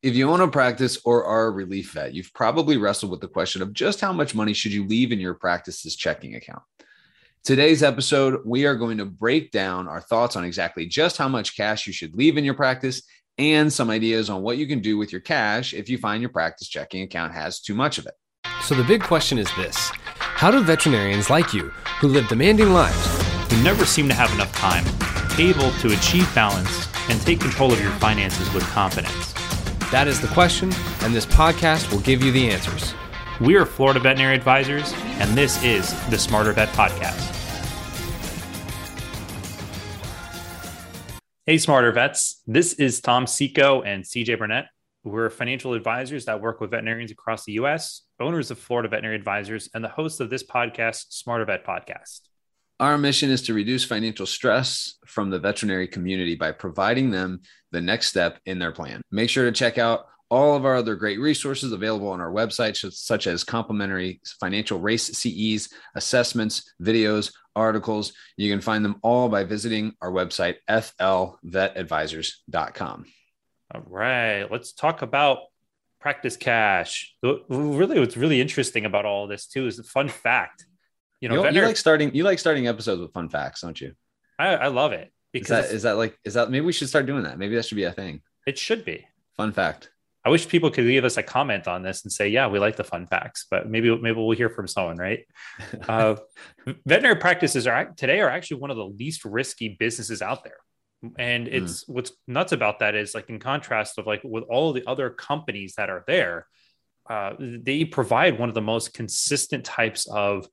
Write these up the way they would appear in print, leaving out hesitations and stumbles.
If you own a practice or are a relief vet, you've probably wrestled with the question of just how much money should you leave in your practice's checking account. Today's episode, we are going to break down our thoughts on exactly just how much cash you should leave in your practice and some ideas on what you can do with your cash if you find your practice checking account has too much of it. So the big question is this: how do veterinarians like you, who live demanding lives, who never seem to have enough time, able to achieve balance and take control of your finances with confidence? That is the question, and this podcast will give you the answers. We are Florida Veterinary Advisors, and this is the Smarter Vet Podcast. Hey, Smarter Vets. This is Tom Seco and CJ Burnett. We're financial advisors that work with veterinarians across the U.S., owners of Florida Veterinary Advisors, and the hosts of this podcast, Smarter Vet Podcast. Our mission is to reduce financial stress from the veterinary community by providing them the next step in their plan. Make sure to check out all of our other great resources available on our website, such as complimentary financial race CEs, assessments, videos, articles. You can find them all by visiting our website, flvetadvisors.com. All right, let's talk about practice cash. Really, what's really interesting about all this too is the fun fact. You like starting episodes with fun facts, don't you? I love it. Because is that maybe we should start doing that? Maybe that should be a thing. It should be. Fun fact. I wish people could leave us a comment on this and say, yeah, we like the fun facts, but maybe we'll hear from someone, right? Veterinary practices are actually one of the least risky businesses out there. And it's what's nuts about that is, like, in contrast of, like, with all the other companies that are there, they provide one of the most consistent types of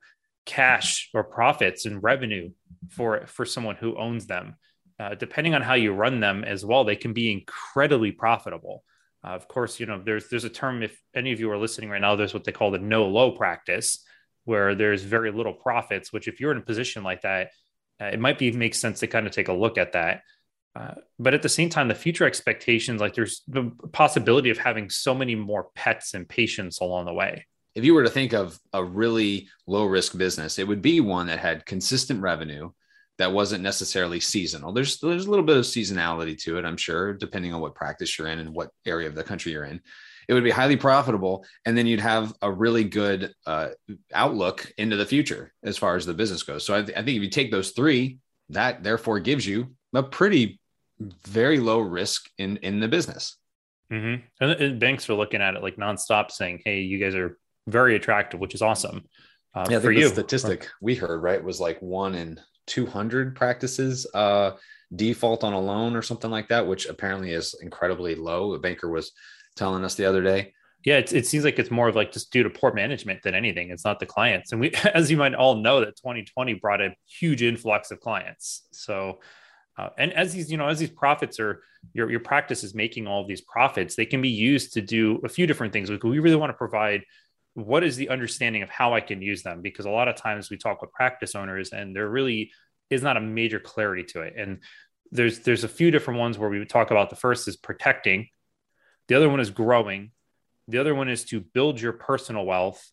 cash or profits and revenue for someone who owns them. Depending on how you run them as well, they can be incredibly profitable. Of course, you know, there's a term, if any of you are listening right now, there's what they call the no-low practice, where there's very little profits, which if you're in a position like that, it might make sense to kind of take a look at that. But at the same time, the future expectations, like, there's the possibility of having so many more pets and patients along the way. If you were to think of a really low-risk business, it would be one that had consistent revenue that wasn't necessarily seasonal. There's a little bit of seasonality to it, I'm sure, depending on what practice you're in and what area of the country you're in. It would be highly profitable, and then you'd have a really good outlook into the future as far as the business goes. So I think if you take those three, that therefore gives you a pretty very low risk in the business. Mm-hmm. And banks are looking at it like nonstop, saying, "Hey, you guys are very attractive," which is awesome. Yeah, for you. The statistic we heard, right, was like 1 in 200 practices default on a loan or something like that, which apparently is incredibly low. A banker was telling us the other day. Yeah, it seems like it's more of like just due to poor management than anything. It's not the clients. And we, as you might all know, that 2020 brought a huge influx of clients. So, and as these profits are, your practice is making all of these profits, they can be used to do a few different things. Like, we really want to provide, what is the understanding of how I can use them? Because a lot of times we talk with practice owners and there really is not a major clarity to it. And there's a few different ones where we would talk about. The first is protecting. The other one is growing. The other one is to build your personal wealth.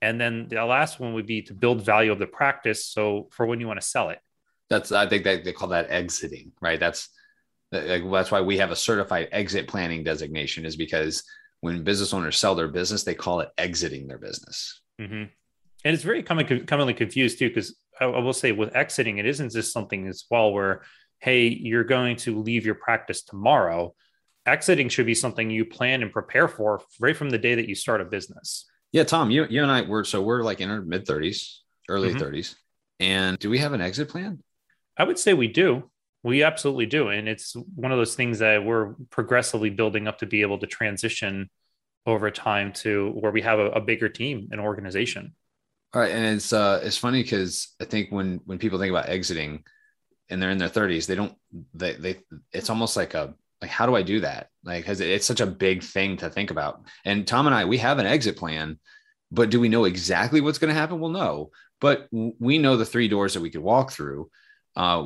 And then the last one would be to build value of the practice. So for when you want to sell it. I think they call that exiting, right? That's why we have a certified exit planning designation, is because when business owners sell their business, they call it exiting their business. Mm-hmm. And it's very commonly confused too, because I will say with exiting, it isn't just something as well where, hey, you're going to leave your practice tomorrow. Exiting should be something you plan and prepare for right from the day that you start a business. Yeah, Tom, you and I we're like in our mid 30s, early 30s. And do we have an exit plan? I would say we do. We absolutely do. And it's one of those things that we're progressively building up to be able to transition over time to where we have a bigger team and organization. All right. And it's funny because I think when people think about exiting and they're in their 30s, it's almost like, how do I do that? Like, because it's such a big thing to think about. And Tom and I, we have an exit plan, but do we know exactly what's going to happen? Well, no, but we know the three doors that we could walk through.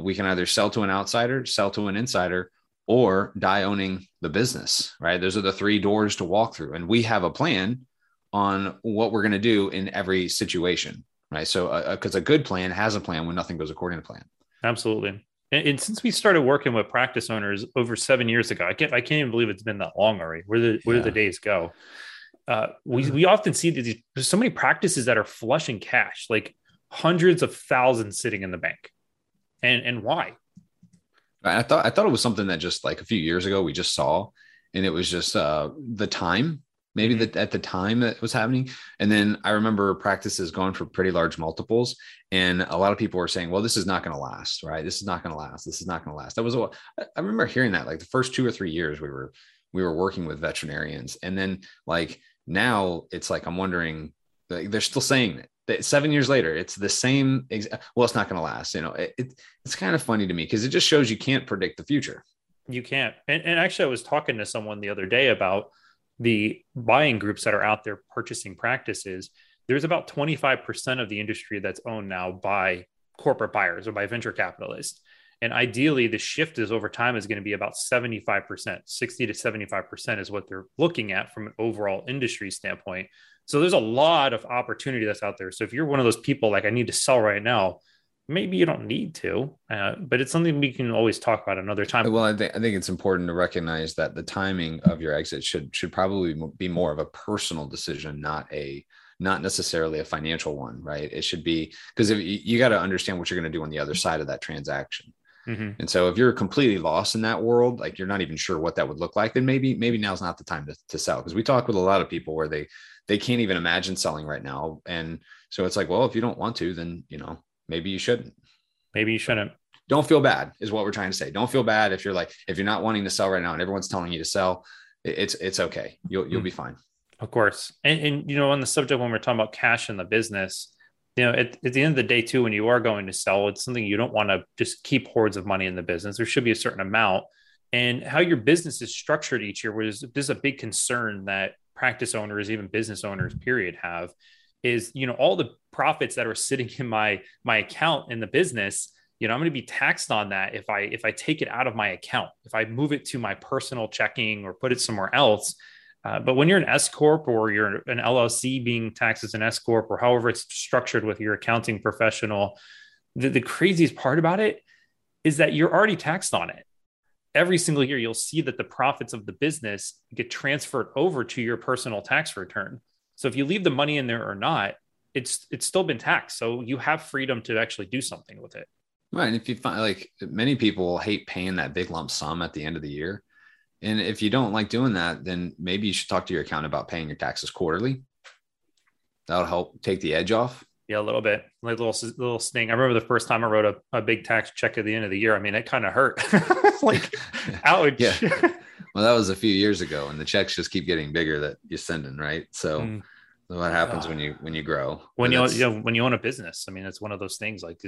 We can either sell to an outsider, sell to an insider, or die owning the business, right? Those are the three doors to walk through. And we have a plan on what we're going to do in every situation, right? So, because a good plan has a plan when nothing goes according to plan. Absolutely. And since we started working with practice owners over 7 years ago, I can't even believe it's been that long already. Where do the days go? We often see that there's so many practices that are flush in cash, like hundreds of thousands sitting in the bank. And why? I thought it was something that just like a few years ago we just saw, and it was just the time, maybe mm-hmm. At the time that was happening. And then I remember practices going for pretty large multiples, and a lot of people were saying, well, this is not going to last, right? This is not going to last. This is not going to last. That was what I remember hearing, that like the first 2 or 3 years we were working with veterinarians. And then like now it's like, I'm wondering, like, they're still saying it. 7 years later, it's the same. Well, it's not going to last. You know, it's kind of funny to me because it just shows you can't predict the future. You can't. And actually, I was talking to someone the other day about the buying groups that are out there purchasing practices. There's about 25% of the industry that's owned now by corporate buyers or by venture capitalists. And ideally, the shift is over time is going to be about 75%, 60 to 75% is what they're looking at from an overall industry standpoint. So there's a lot of opportunity that's out there. So if you're one of those people like, I need to sell right now, maybe you don't need to, but it's something we can always talk about another time. Well, I think it's important to recognize that the timing of your exit should probably be more of a personal decision, not necessarily a financial one, right? It should be, because you got to understand what you're going to do on the other side of that transaction. Mm-hmm. And so if you're completely lost in that world, like you're not even sure what that would look like, then maybe now's not the time to sell. Because we talk with a lot of people where they can't even imagine selling right now. And so it's like, well, if you don't want to, then, you know, maybe you shouldn't. Maybe you shouldn't. Don't feel bad is what we're trying to say. Don't feel bad if you're like, if you're not wanting to sell right now and everyone's telling you to sell, it's okay. You'll be fine. Of course. And, you know, on the subject, when we're talking about cash in the business, you know, at the end of the day too, when you are going to sell, it's something you don't want to just keep hordes of money in the business. There should be a certain amount, and how your business is structured each year, which is a big concern that practice owners, even business owners, period, have, is, you know, all the profits that are sitting in my account in the business, you know, I'm going to be taxed on that if I take it out of my account, if I move it to my personal checking or put it somewhere else. But when you're an S corp or you're an LLC being taxed as an S corp, or however it's structured with your accounting professional, the craziest part about it is that you're already taxed on it. Every single year, you'll see that the profits of the business get transferred over to your personal tax return. So if you leave the money in there or not, it's still been taxed. So you have freedom to actually do something with it. Right. And if you find, like, many people hate paying that big lump sum at the end of the year. And if you don't like doing that, then maybe you should talk to your accountant about paying your taxes quarterly. That'll help take the edge off. Yeah, a little bit, like a little sting. I remember the first time I wrote a big tax check at the end of the year. I mean, it kind of hurt. Like, ouch. Yeah. Well, that was a few years ago, and the checks just keep getting bigger that you're sending, right? So what happens when you grow? When you own a business, I mean, it's one of those things, like,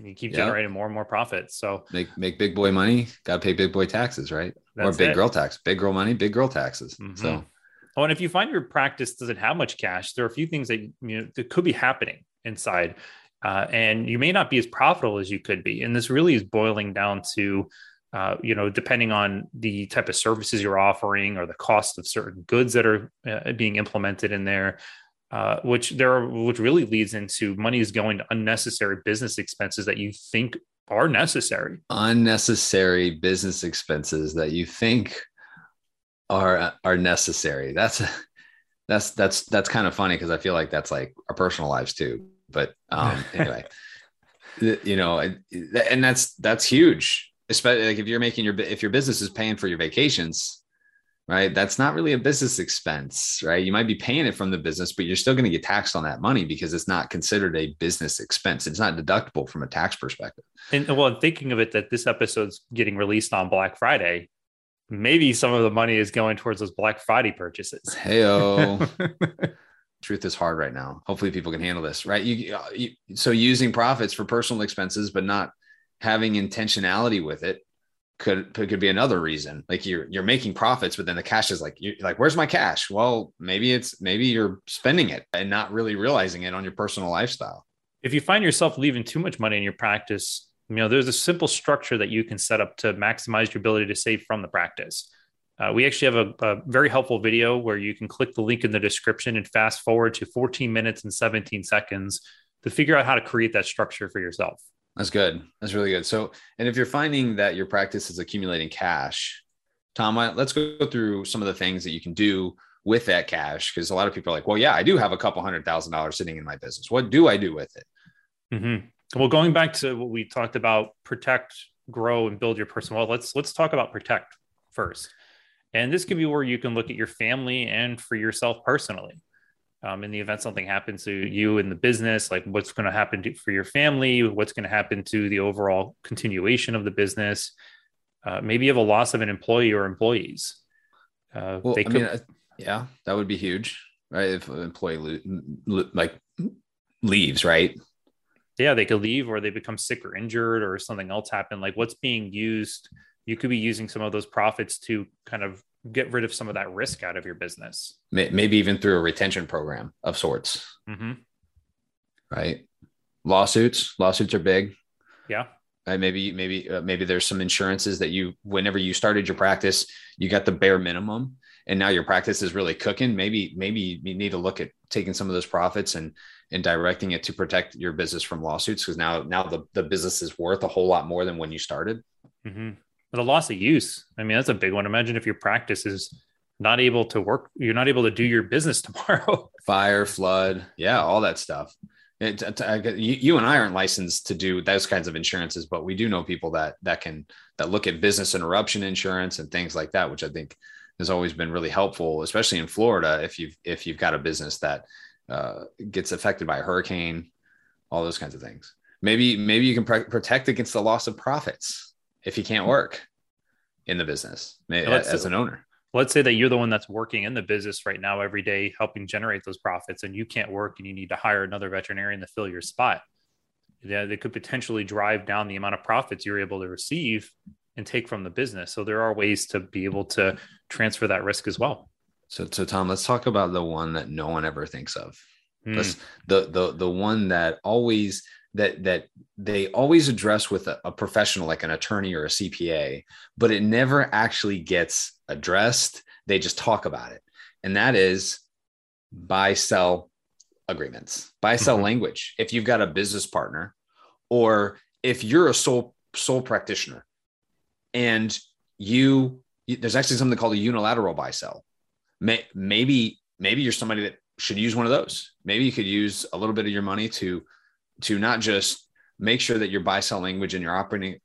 you keep generating more and more profits. So make big boy money, got to pay big boy taxes, right? That's or big it. Girl tax, big girl money, big girl taxes. Mm-hmm. So, oh, and if you find your practice doesn't have much cash, there are a few things that, you know, that could be happening inside, and you may not be as profitable as you could be. And this really is boiling down to, you know, depending on the type of services you're offering or the cost of certain goods that are being implemented in there. Which really leads into money is going to unnecessary business expenses that you think are necessary. Unnecessary business expenses that you think are necessary. That's kind of funny, because I feel like that's like our personal lives too. But anyway, you know, and that's huge. Especially like if you're making if your business is paying for your vacations. Right. That's not really a business expense, right? You might be paying it from the business, but you're still going to get taxed on that money because it's not considered a business expense. It's not deductible from a tax perspective. And well, thinking of it that this episode's getting released on Black Friday, maybe some of the money is going towards those Black Friday purchases. Hey-o. Truth is hard right now. Hopefully people can handle this, right? So using profits for personal expenses, but not having intentionality with it, could be another reason. Like you're making profits, but then the cash is like, you're like, where's my cash? Well, maybe you're spending it and not really realizing it on your personal lifestyle. If you find yourself leaving too much money in your practice, you know, there's a simple structure that you can set up to maximize your ability to save from the practice. We actually have a very helpful video where you can click the link in the description and fast forward to 14 minutes and 17 seconds to figure out how to create that structure for yourself. That's good. That's really good. So, and if you're finding that your practice is accumulating cash, Tom, let's go through some of the things that you can do with that cash. Because a lot of people are like, well, yeah, I do have a couple $100,000 sitting in my business. What do I do with it? Mm-hmm. Well, going back to what we talked about, protect, grow, and build your personal wealth. Let's talk about protect first. And this can be where you can look at your family and for yourself personally. In the event something happens to you in the business, like what's going to happen for your family, what's going to happen to the overall continuation of the business. Maybe you have a loss of an employee or employees. Yeah, that would be huge, right? If an employee leaves, right? Yeah, they could leave or they become sick or injured or something else happened. Like what's being used, you could be using some of those profits to kind of get rid of some of that risk out of your business. Maybe even through a retention program of sorts, mm-hmm. right? Lawsuits are big. Yeah. Maybe there's some insurances that you, whenever you started your practice, you got the bare minimum and now your practice is really cooking. Maybe you need to look at taking some of those profits and directing it to protect your business from lawsuits. Cause now the business is worth a whole lot more than when you started. Mm-hmm. But the loss of use. I mean, that's a big one. Imagine if your practice is not able to work, you're not able to do your business tomorrow. Fire, flood. Yeah. All that stuff. You and I aren't licensed to do those kinds of insurances, but we do know people that look at business interruption insurance and things like that, which I think has always been really helpful, especially in Florida. If you've got a business that gets affected by a hurricane, all those kinds of things, maybe you can protect against the loss of profits if you can't work in the business as an owner. Let's say that you're the one that's working in the business right now, every day, helping generate those profits, and you can't work and you need to hire another veterinarian to fill your spot. Yeah, they could potentially drive down the amount of profits you're able to receive and take from the business. So there are ways to be able to transfer that risk as well. So Tom, let's talk about the one that no one ever thinks of. The one that always, that they always address with a professional, like an attorney or a CPA, but it never actually gets addressed. They just talk about it. And that is buy-sell agreements, buy-sell mm-hmm. language. If you've got a business partner, or if you're a sole practitioner and there's actually something called a unilateral buy-sell. Maybe you're somebody that should use one of those. Maybe you could use a little bit of your money to not just make sure that your buy-sell language in your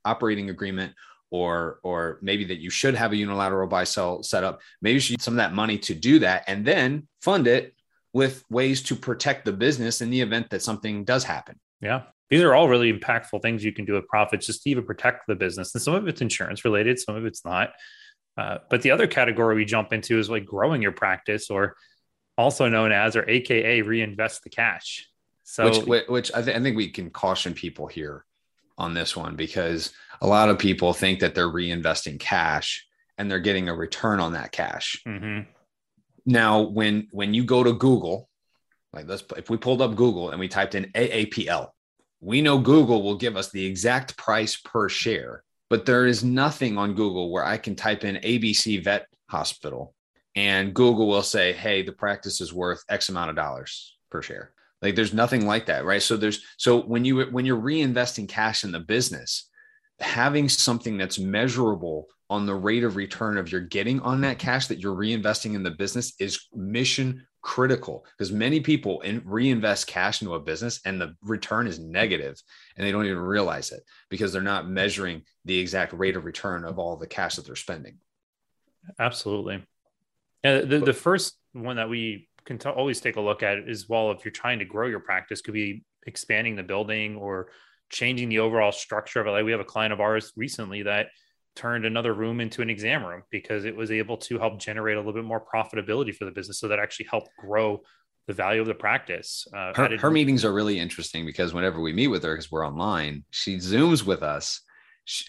operating agreement, or maybe that you should have a unilateral buy-sell setup. Maybe you should use some of that money to do that and then fund it with ways to protect the business in the event that something does happen. Yeah. These are all really impactful things you can do with profits just to even protect the business. And some of it's insurance related, some of it's not. But the other category we jump into is like growing your practice, or also known as, or AKA, reinvest the cash. So, which I think we can caution people here on this one, because a lot of people think that they're reinvesting cash and they're getting a return on that cash. Mm-hmm. Now, when you go to Google, if we pulled up Google and we typed in AAPL, we know Google will give us the exact price per share, but there is nothing on Google where I can type in ABC Vet Hospital and Google will say, hey, the practice is worth X amount of dollars per share. Like there's nothing like that, right? So when you're reinvesting cash in the business, having something that's measurable on the rate of return of you're getting on that cash that you're reinvesting in the business is mission critical, because many people reinvest cash into a business and the return is negative and they don't even realize it because they're not measuring the exact rate of return of all the cash that they're spending. Absolutely. Yeah, the first one that we can always take a look at it as well. If you're trying to grow your practice, could be expanding the building or changing the overall structure of it. Like we have a client of ours recently that turned another room into an exam room because it was able to help generate a little bit more profitability for the business. So that actually helped grow the value of the practice. Her meetings are really interesting because whenever we meet with her, because we're online, she Zooms with us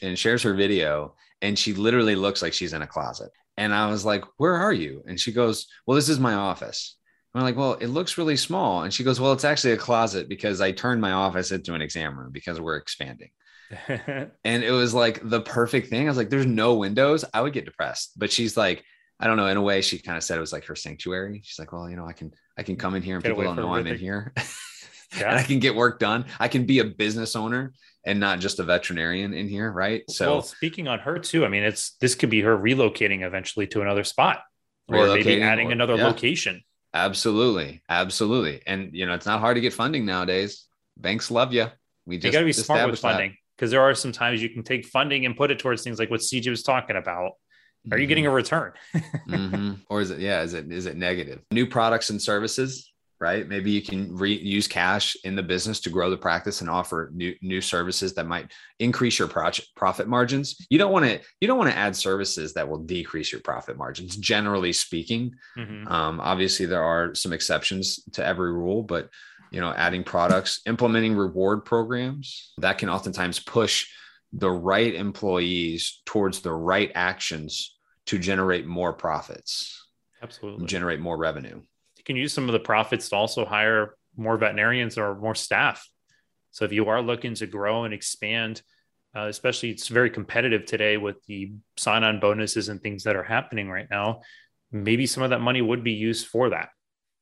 and shares her video. And she literally looks like she's in a closet. And I was like, where are you? And she goes, well, this is my office. I'm like, well, it looks really small. And she goes, well, it's actually a closet because I turned my office into an exam room because we're expanding. And it was like the perfect thing. I was like, there's no windows. I would get depressed. But she's like, I don't know. In a way, she kind of said it was like her sanctuary. She's like, well, I can come in here and people don't know I'm in here. yeah. and I can get work done. I can be a business owner and not just a veterinarian in here. Right. So well, speaking on her too, I mean, this could be her relocating eventually to another spot or maybe adding another location. Absolutely. Absolutely. And you know, it's not hard to get funding nowadays. Banks love you. You gotta be smart with funding because there are some times you can take funding and put it towards things like what CJ was talking about. Are you getting a return? mm-hmm. Or is it, is it negative? New products and services, right? Maybe you can reuse cash in the business to grow the practice and offer new services that might increase your profit margins. You don't want to add services that will decrease your profit margins, generally speaking. Mm-hmm. Obviously there are some exceptions to every rule, but you know, adding products, implementing reward programs that can oftentimes push the right employees towards the right actions to generate more profits. Absolutely. Generate more revenue. You can use some of the profits to also hire more veterinarians or more staff. So if you are looking to grow and expand, especially it's very competitive today with the sign-on bonuses and things that are happening right now, maybe some of that money would be used for that.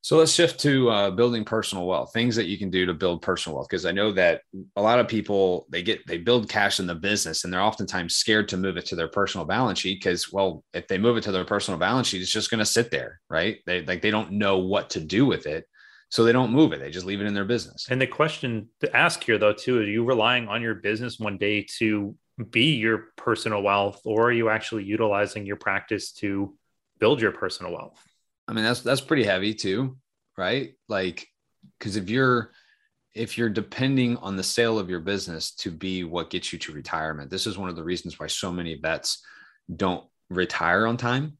So let's shift to building personal wealth, things that you can do to build personal wealth. Because I know that a lot of people, they build cash in the business and they're oftentimes scared to move it to their personal balance sheet because, well, if they move it to their personal balance sheet, it's just going to sit there, right? They don't know what to do with it. So they don't move it. They just leave it in their business. And the question to ask here though, too, are you relying on your business one day to be your personal wealth, or are you actually utilizing your practice to build your personal wealth? I mean, that's pretty heavy too, right? Like, because if you're depending on the sale of your business to be what gets you to retirement, this is one of the reasons why so many vets don't retire on time,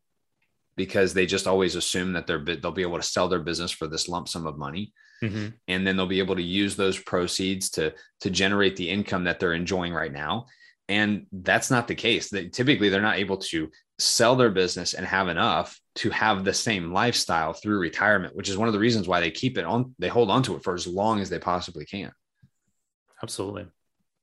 because they just always assume that they'll be able to sell their business for this lump sum of money. Mm-hmm. And then they'll be able to use those proceeds to generate the income that they're enjoying right now. And that's not the case. Typically they're not able to sell their business and have enough to have the same lifestyle through retirement, which is one of the reasons why they hold onto it for as long as they possibly can. Absolutely.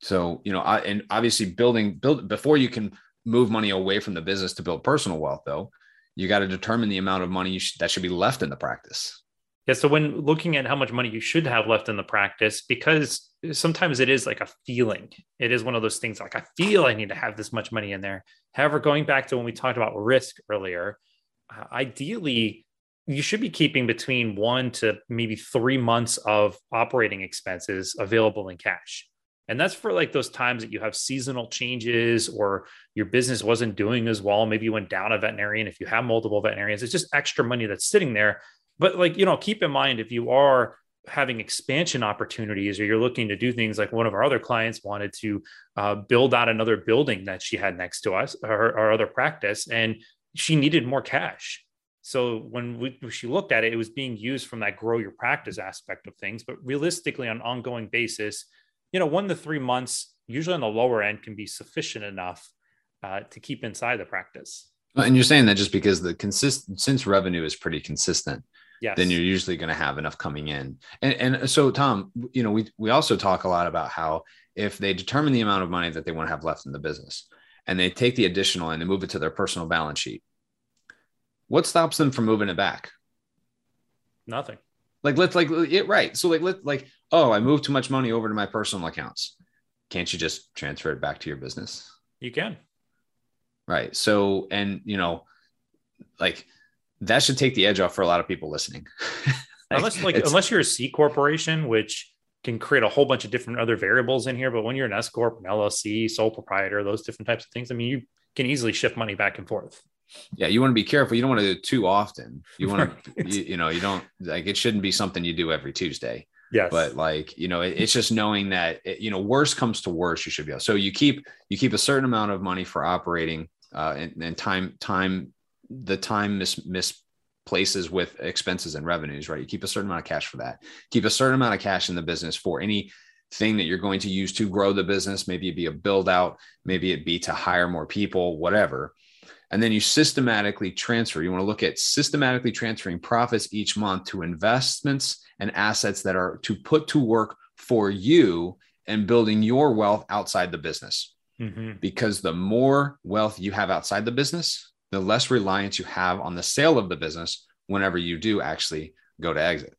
So, you know, and obviously build before you can move money away from the business to build personal wealth though, you got to determine the amount of money that should be left in the practice. Yeah. So when looking at how much money you should have left in the practice, because sometimes it is like a feeling. It is one of those things like, I feel I need to have this much money in there. However, going back to when we talked about risk earlier, ideally you should be keeping between 1 to maybe 3 months of operating expenses available in cash. And that's for like those times that you have seasonal changes or your business wasn't doing as well. Maybe you went down a veterinarian. If you have multiple veterinarians, it's just extra money that's sitting there. But like, you know, keep in mind, if you are having expansion opportunities or you're looking to do things like one of our other clients wanted to build out another building that she had next to us, our other practice, and she needed more cash. So when she looked at it, it was being used from that grow your practice aspect of things. But realistically, on an ongoing basis, you know, 1 to 3 months, usually on the lower end, can be sufficient enough to keep inside the practice. And you're saying that just because since revenue is pretty consistent, yes, then you're usually going to have enough coming in. And so, Tom, you know, we also talk a lot about how if they determine the amount of money that they want to have left in the business and they take the additional and they move it to their personal balance sheet, what stops them from moving it back? Nothing. I moved too much money over to my personal accounts. Can't you just transfer it back to your business? You can. Right. So, and you know, like, that should take the edge off for a lot of people listening. unless you're a C corporation, which can create a whole bunch of different other variables in here. But when you're an S corp, an LLC, sole proprietor, those different types of things, I mean, you can easily shift money back and forth. Yeah. You want to be careful. You don't want to do it too often. You want to, it shouldn't be something you do every Tuesday. Yes. But like, you know, it's just knowing that, worse comes to worse, you should be able. So you keep a certain amount of money for operating and time. The time misplaces with expenses and revenues, right? You keep a certain amount of cash for that. Keep a certain amount of cash in the business for anything that you're going to use to grow the business. Maybe it be a build out, maybe it be to hire more people, whatever. And then you systematically transfer. You want to look at systematically transferring profits each month to investments and assets that are to put to work for you and building your wealth outside the business. Mm-hmm. Because the more wealth you have outside the business, the less reliance you have on the sale of the business whenever you do actually go to exit.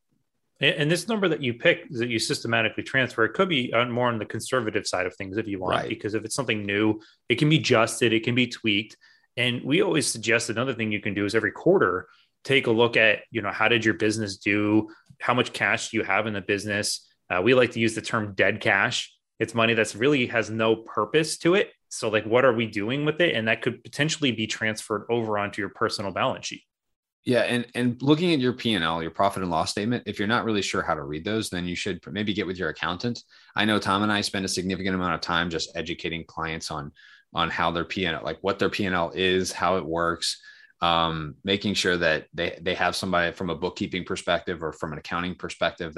And this number that you pick that you systematically transfer, it could be more on the conservative side of things if you want, right, because if it's something new, it can be adjusted, it can be tweaked. And we always suggest another thing you can do is every quarter, take a look at, you know, how did your business do? How much cash do you have in the business? We like to use the term dead cash. It's money that's really has no purpose to it. So like, what are we doing with it? And that could potentially be transferred over onto your personal balance sheet. Yeah. And looking at your P&L, your profit and loss statement, if you're not really sure how to read those, then you should maybe get with your accountant. I know Tom and I spend a significant amount of time just educating clients on how their P&L, like what their P&L is, how it works, making sure that they have somebody from a bookkeeping perspective or from an accounting perspective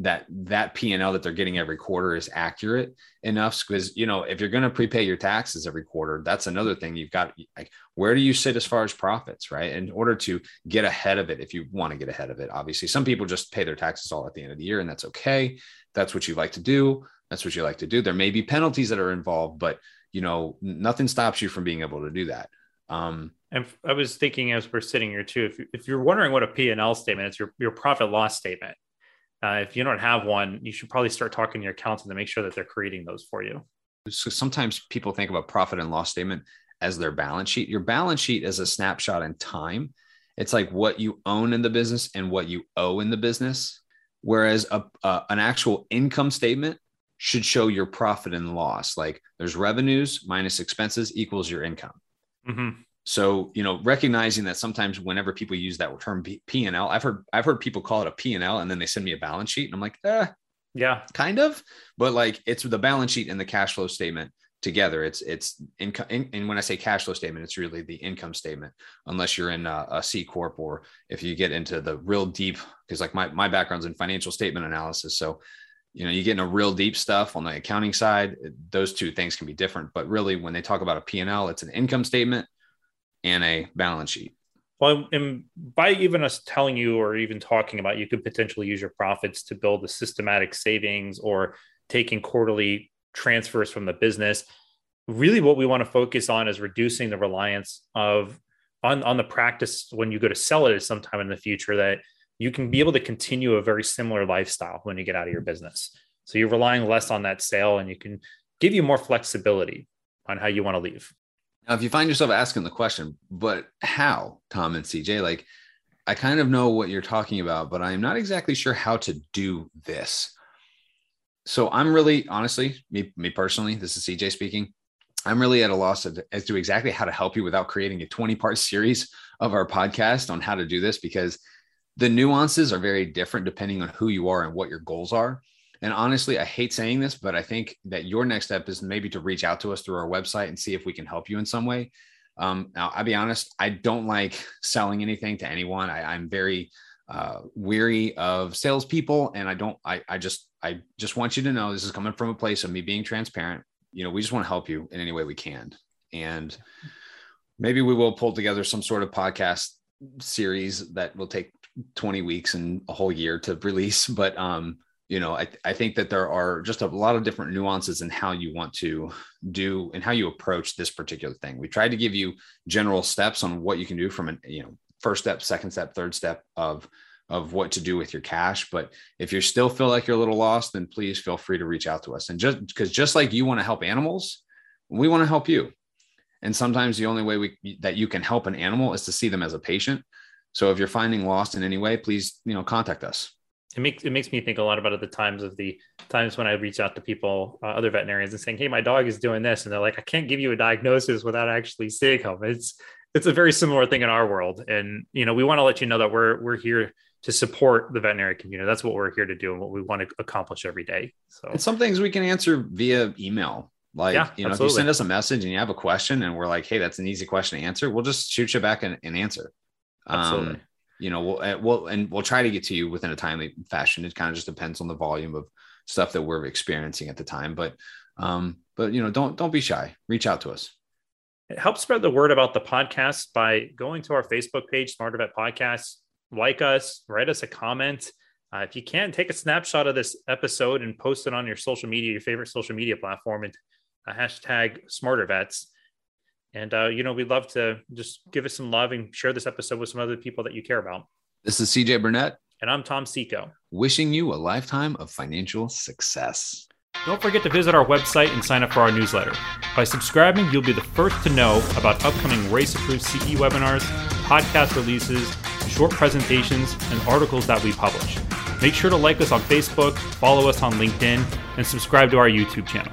that P&L that they're getting every quarter is accurate enough. Because, you know, if you're going to prepay your taxes every quarter, that's another thing you've got, like, where do you sit as far as profits, right? In order to get ahead of it, if you want to get ahead of it, obviously some people just pay their taxes all at the end of the year and that's okay. That's what you like to do. There may be penalties that are involved, but you know, nothing stops you from being able to do that. And I was thinking as we're sitting here too, if you're wondering what a P&L statement is, your profit loss statement. If you don't have one, you should probably start talking to your accountant to make sure that they're creating those for you. So sometimes people think about profit and loss statement as their balance sheet. Your balance sheet is a snapshot in time. It's like what you own in the business and what you owe in the business. Whereas an actual income statement should show your profit and loss. Like there's revenues minus expenses equals your income. Mm-hmm. So, you know, recognizing that sometimes whenever people use that term P&L, I've heard people call it a P&L and then they send me a balance sheet and I'm like, yeah, kind of, but like it's the balance sheet and the cash flow statement together. It's income. And when I say cash flow statement, it's really the income statement, unless you're in a C corp, or if you get into the real deep, because like my background's in financial statement analysis. So, you know, you get into real deep stuff on the accounting side. Those two things can be different, but really when they talk about a P&L, it's an income statement and a balance sheet. Well, and by even us telling you or even talking about, you could potentially use your profits to build a systematic savings or taking quarterly transfers from the business. Really what we want to focus on is reducing the reliance on the practice when you go to sell it at some time in the future, that you can be able to continue a very similar lifestyle when you get out of your business. So you're relying less on that sale and you can give you more flexibility on how you want to leave. Now, if you find yourself asking the question, but how, Tom and CJ, like, I kind of know what you're talking about, but I'm not exactly sure how to do this. So I'm really, honestly, me personally, this is CJ speaking, I'm really at a loss as to exactly how to help you without creating a 20-part series of our podcast on how to do this, because the nuances are very different depending on who you are and what your goals are. And honestly, I hate saying this, but I think that your next step is maybe to reach out to us through our website and see if we can help you in some way. Now, I'll be honest, I don't like selling anything to anyone. I'm very weary of salespeople. And I just want you to know this is coming from a place of me being transparent. You know, we just want to help you in any way we can. And maybe we will pull together some sort of podcast series that will take 20 weeks and a whole year to release. But, you know, I think that there are just a lot of different nuances in how you want to do and how you approach this particular thing. We tried to give you general steps on what you can do from first step, second step, third step of what to do with your cash. But if you still feel like you're a little lost, then please feel free to reach out to us. And just like you want to help animals, we want to help you. And sometimes the only way that you can help an animal is to see them as a patient. So if you're finding lost in any way, please, contact us. It makes me think a lot about it, the times when I reach out to people, other veterinarians, and saying, "Hey, my dog is doing this," and they're like, "I can't give you a diagnosis without actually seeing him." It's a very similar thing in our world, and we want to let you know that we're here to support the veterinary community. That's what we're here to do, and what we want to accomplish every day. So, and some things we can answer via email. Like, absolutely. If you send us a message and you have a question, and we're like, "Hey, that's an easy question to answer," we'll just shoot you back an answer. Absolutely. We'll try to get to you within a timely fashion. It kind of just depends on the volume of stuff that we're experiencing at the time, but don't be shy, reach out to us. It helps spread the word about the podcast by going to our Facebook page, Smarter Vet Podcast, like us, write us a comment. If you can, take a snapshot of this episode and post it on your social media, your favorite social media platform, and hashtag Smarter Vets. And, we'd love to just give us some love and share this episode with some other people that you care about. This is CJ Burnett. And I'm Tom Seco. wishing you a lifetime of financial success. Don't forget to visit our website and sign up for our newsletter. By subscribing, you'll be the first to know about upcoming race-approved CE webinars, podcast releases, short presentations, and articles that we publish. Make sure to like us on Facebook, follow us on LinkedIn, and subscribe to our YouTube channel.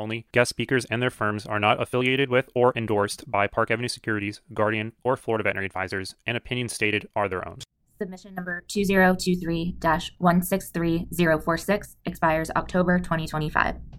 only. Guest speakers and their firms are not affiliated with or endorsed by Park Avenue Securities, Guardian, or Florida Veterinary Advisors, and opinions stated are their own. Submission number 2023-163046 expires October 2025.